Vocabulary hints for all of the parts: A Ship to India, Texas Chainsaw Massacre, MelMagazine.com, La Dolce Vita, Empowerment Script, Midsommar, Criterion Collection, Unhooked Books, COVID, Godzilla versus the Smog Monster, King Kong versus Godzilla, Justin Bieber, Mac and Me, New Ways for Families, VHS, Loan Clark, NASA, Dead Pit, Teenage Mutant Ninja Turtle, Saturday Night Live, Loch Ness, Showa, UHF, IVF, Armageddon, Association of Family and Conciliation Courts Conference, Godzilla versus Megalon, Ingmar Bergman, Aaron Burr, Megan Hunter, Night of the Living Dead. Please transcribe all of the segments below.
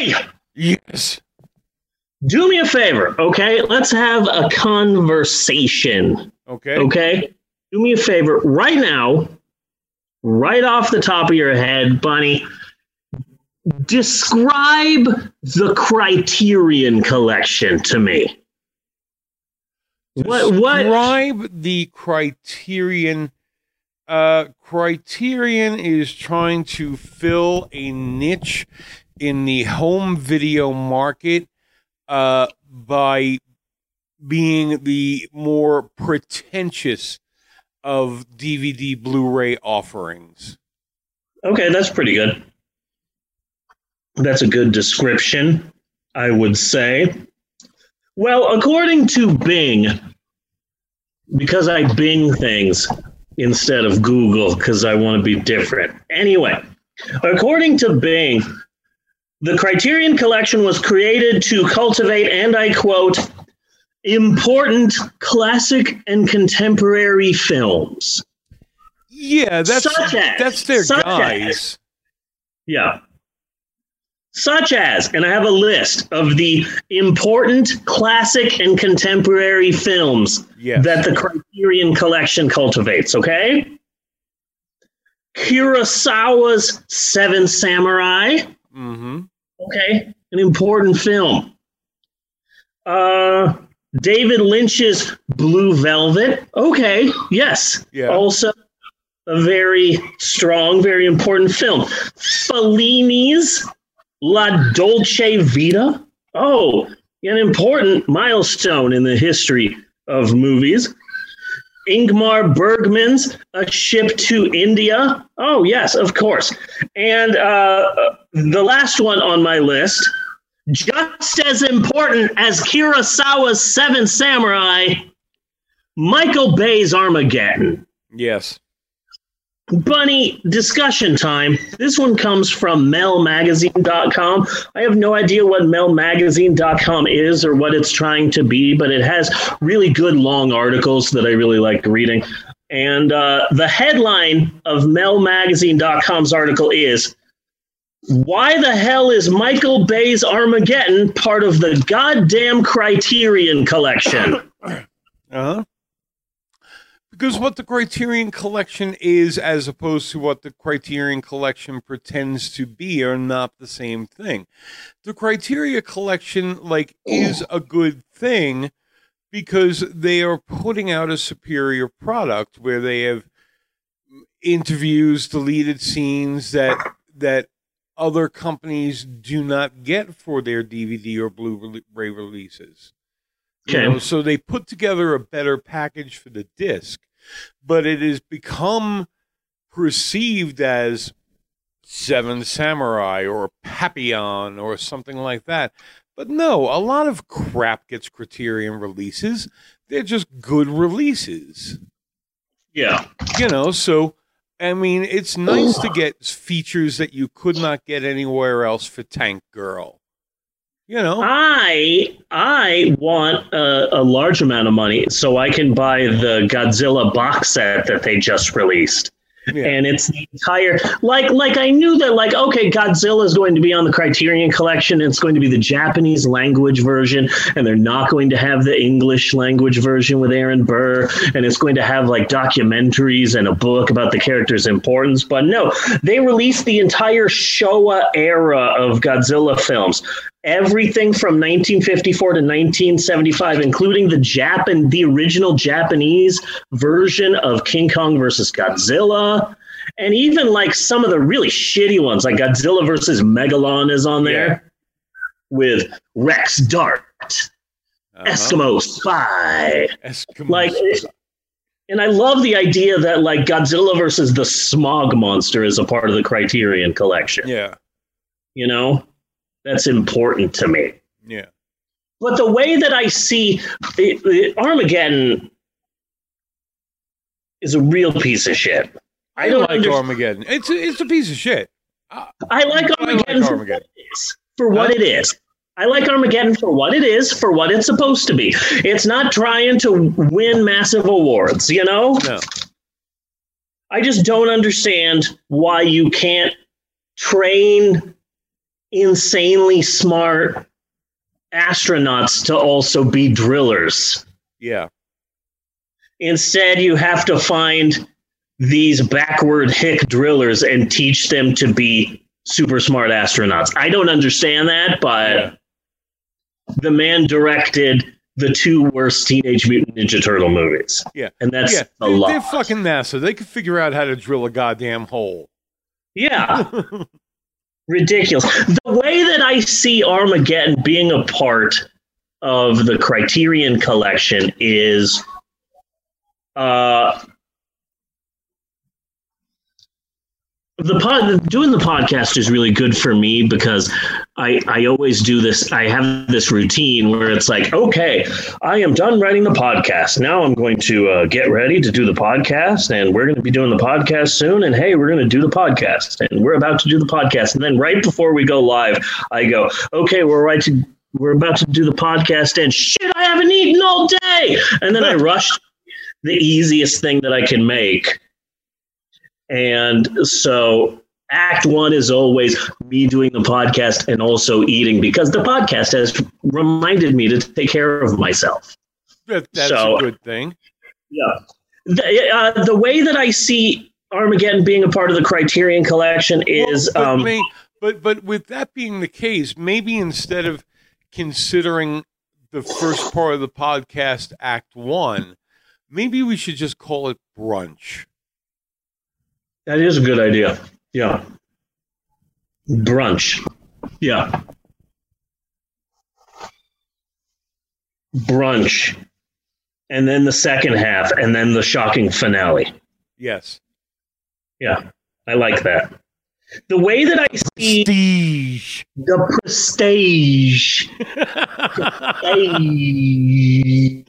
Hey! Yes. Do me a favor, okay? Let's have a conversation. Okay. Okay? Do me a favor right now, right off the top of your head, Bunny, describe the Criterion Collection to me. Describe the Criterion. Criterion is trying to fill a niche in the home video market by being the more pretentious of DVD Blu-ray offerings. Okay, that's pretty good. That's a good description, I would say. Well, according to Bing, because I Bing things instead of Google, because I want to be different. Anyway, according to Bing, the Criterion Collection was created to cultivate, and I quote, important classic and contemporary films. Yeah, that's their guys. Yeah. Such as, and I have a list of the important classic and contemporary films that the Criterion Collection cultivates, okay? Kurosawa's Seven Samurai. Mm-hmm. Okay, an important film. David Lynch's Blue Velvet. Okay, yes. Yeah. Also a very strong, very important film. Fellini's La Dolce Vita. Oh, an important milestone in the history of movies. Ingmar Bergman's A Ship to India. Oh, yes, of course. And the last one on my list, just as important as Kurosawa's Seven Samurai, Michael Bay's Armageddon. Yes. Bunny, discussion time. This one comes from MelMagazine.com. I have no idea what MelMagazine.com is or what it's trying to be, but it has really good long articles that I really like reading. And the headline of MelMagazine.com's article is, "Why the hell is Michael Bay's Armageddon part of the goddamn Criterion Collection?" Uh-huh. Because what the Criterion Collection is, as opposed to what the Criterion Collection pretends to be, are not the same thing. The Criterion Collection, is a good thing because they are putting out a superior product where they have interviews, deleted scenes that other companies do not get for their DVD or Blu-ray releases. Okay. You know, so they put together a better package for the disc. But it has become perceived as Seven Samurai or Papillon or something like that. But no, a lot of crap gets Criterion releases. They're just good releases. Yeah. You know, so, I mean, it's nice to get features that you could not get anywhere else for Tank Girl. You know, I want a large amount of money so I can buy the Godzilla box set that they just released. Yeah. And it's the entire like I knew that okay, Godzilla is going to be on the Criterion Collection. It's going to be the Japanese language version, and they're not going to have the English language version with Aaron Burr. And it's going to have documentaries and a book about the character's importance. But no, they released the entire Showa era of Godzilla films. Everything from 1954 to 1975, including the original Japanese version of King Kong versus Godzilla, and even some of the really shitty ones, like Godzilla versus Megalon is on there with Rex Dart, Eskimo Spy, And I love the idea that Godzilla versus the Smog Monster is a part of the Criterion Collection. Yeah, you know. That's important to me. Yeah. But the way that I see the Armageddon is a real piece of shit. I don't like Armageddon. It's a piece of shit. I like Armageddon for what it is. I like Armageddon for what it is, for what it's supposed to be. It's not trying to win massive awards, you know? No. I just don't understand why you can't train insanely smart astronauts to also be drillers. Yeah. Instead, you have to find these backward hick drillers and teach them to be super smart astronauts. I don't understand that, but the man directed the two worst Teenage Mutant Ninja Turtle movies. Yeah. And that's a lot. They're fucking NASA. They can figure out how to drill a goddamn hole. Yeah. Ridiculous. The way that I see Armageddon being a part of the Criterion Collection is doing the podcast is really good for me because I always do this. I have this routine where it's like, okay, I am done writing the podcast. Now I'm going to get ready to do the podcast, and we're going to be doing the podcast soon. And hey, we're going to do the podcast, and we're about to do the podcast. And then right before we go live, I go, okay, we're about to do the podcast, and shit, I haven't eaten all day. And then I rushed the easiest thing that I can make. And so act one is always me doing the podcast and also eating, because the podcast has reminded me to take care of myself. That's a good thing. Yeah. The way that I see Armageddon being a part of the Criterion Collection is... But with that being the case, maybe instead of considering the first part of the podcast act one, maybe we should just call it brunch. That is a good idea. Yeah. Brunch. Yeah. Brunch. And then the second half, and then the shocking finale. Yes. Yeah. I like that. The way that I see the prestige. The prestige.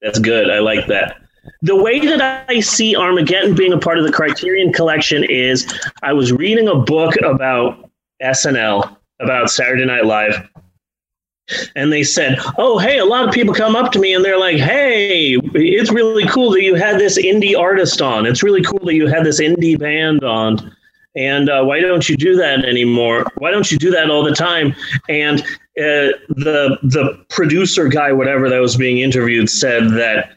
That's good. I like that. The way that I see Armageddon being a part of the Criterion Collection is I was reading a book about SNL, about Saturday Night Live, and they said, oh, hey, a lot of people come up to me and they're like, hey, it's really cool that you had this indie artist on. It's really cool that you had this indie band on. And why don't you do that anymore? Why don't you do that all the time? And the producer guy, whatever that was being interviewed, said that,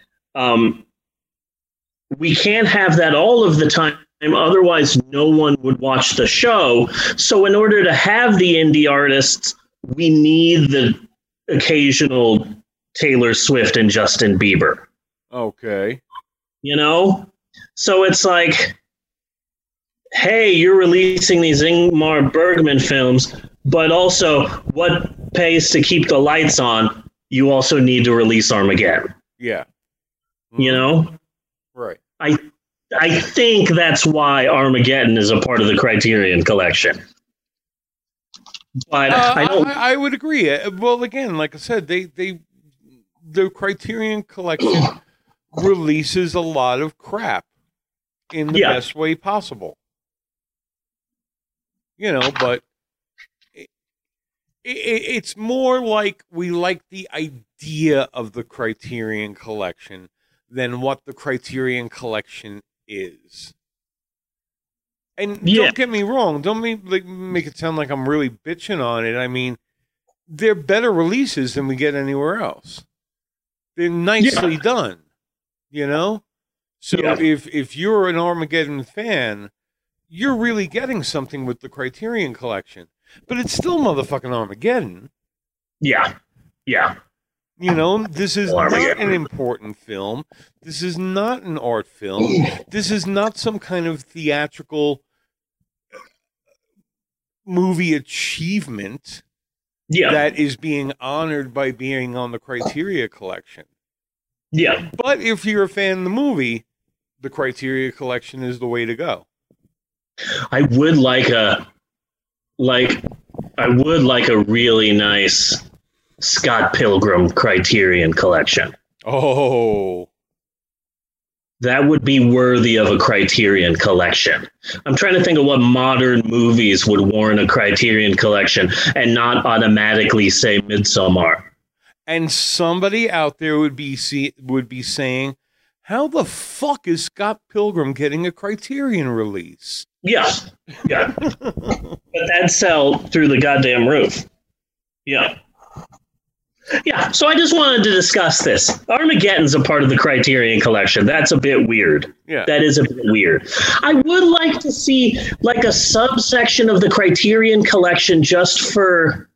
we can't have that all of the time. Otherwise, no one would watch the show. So in order to have the indie artists, we need the occasional Taylor Swift and Justin Bieber. Okay. You know? So it's like, hey, you're releasing these Ingmar Bergman films, but also what pays to keep the lights on? You also need to release Armageddon. Yeah. Mm-hmm. You know? Right. I think that's why Armageddon is a part of the Criterion Collection. But I would agree. Well, again, like I said, the Criterion Collection releases a lot of crap in the best way possible. You know, but it's more like we like the idea of the Criterion Collection than what the Criterion Collection is. And don't get me wrong. Don't make it sound like I'm really bitching on it. I mean, they're better releases than we get anywhere else. They're nicely done, you know? So if you're an Armageddon fan, you're really getting something with the Criterion Collection. But it's still motherfucking Armageddon. Yeah. Yeah. You know, this is not an important film. This is not an art film. This is not some kind of theatrical movie achievement that is being honored by being on the Criterion Collection. Yeah. But if you're a fan of the movie, the Criterion Collection is the way to go. I would like a really nice Scott Pilgrim Criterion Collection. Oh. That would be worthy of a Criterion Collection. I'm trying to think of what modern movies would warrant a Criterion Collection and not automatically say Midsommar. And somebody out there would be saying how the fuck is Scott Pilgrim getting a Criterion release? Yeah, yeah. But that'd sell through the goddamn roof. Yeah. Yeah, so I just wanted to discuss this. Armageddon's a part of the Criterion Collection. That's a bit weird. Yeah. That is a bit weird. I would like to see like a subsection of the Criterion Collection just for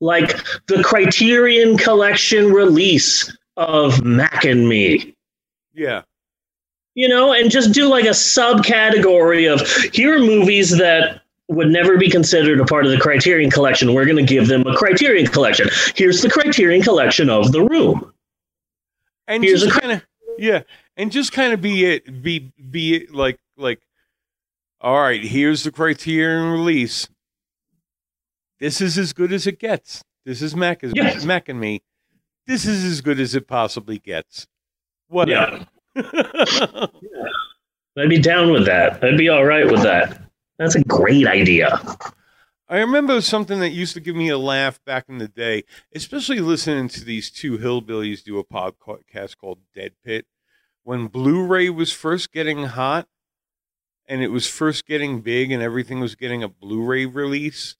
like the Criterion Collection release of Mac and Me. Yeah. You know, and just do like a subcategory of here are movies that would never be considered a part of the Criterion Collection. We're going to give them a Criterion Collection. Here's the Criterion Collection of The Room. And here's just kind of, yeah. And just kind of be it like, all right, here's the Criterion release. This is as good as it gets. This is Mac and Me. This is as good as it possibly gets. Whatever. Yeah. I'd be down with that. I'd be all right with that. That's a great idea. I remember something that used to give me a laugh back in the day, especially listening to these two hillbillies do a podcast called Dead Pit. When Blu-ray was first getting hot and it was first getting big and everything was getting a Blu-ray release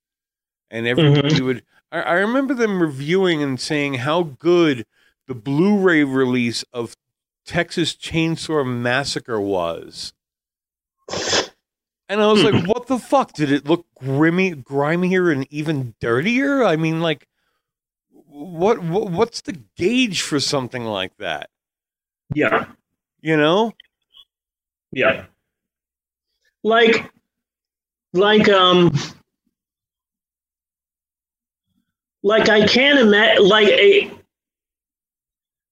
and everybody would... I remember them reviewing and saying how good the Blu-ray release of Texas Chainsaw Massacre was. And I was like, what the fuck? Did it look grimier and even dirtier? I mean, like, what's the gauge for something like that? Yeah. You know? Yeah. Like I can't imagine,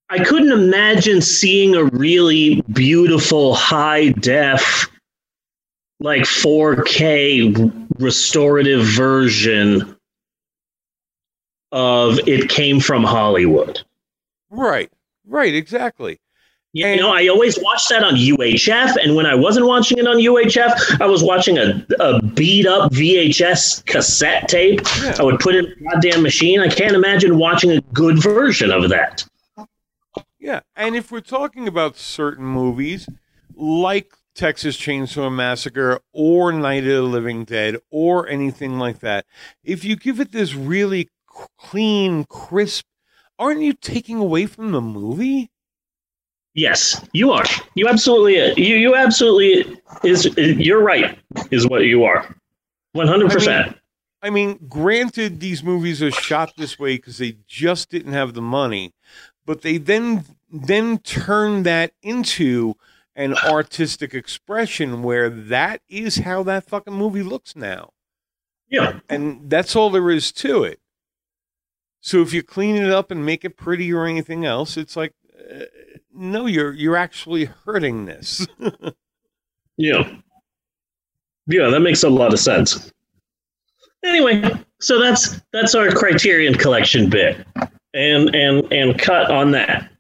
I couldn't imagine seeing a really beautiful high-def, like 4K restorative version of It Came from Hollywood. Right, exactly. Yeah, and, you know, I always watched that on UHF, and when I wasn't watching it on UHF, I was watching a beat-up VHS cassette tape. Yeah. I would put it in a goddamn machine. I can't imagine watching a good version of that. Yeah, and if we're talking about certain movies, like Texas Chainsaw Massacre or Night of the Living Dead or anything like that, if you give it this really clean, crisp, aren't you taking away from the movie? Yes, you are. You absolutely, you absolutely is. You're right, is what you are. 100%. I mean, granted, these movies are shot this way because they just didn't have the money, but they then turned that into an artistic expression where that is how that fucking movie looks now. Yeah. And that's all there is to it. So if you clean it up and make it pretty or anything else, it's like, no, you're actually hurting this. Yeah. Yeah. That makes a lot of sense. Anyway. So that's our Criterion Collection bit and cut on that.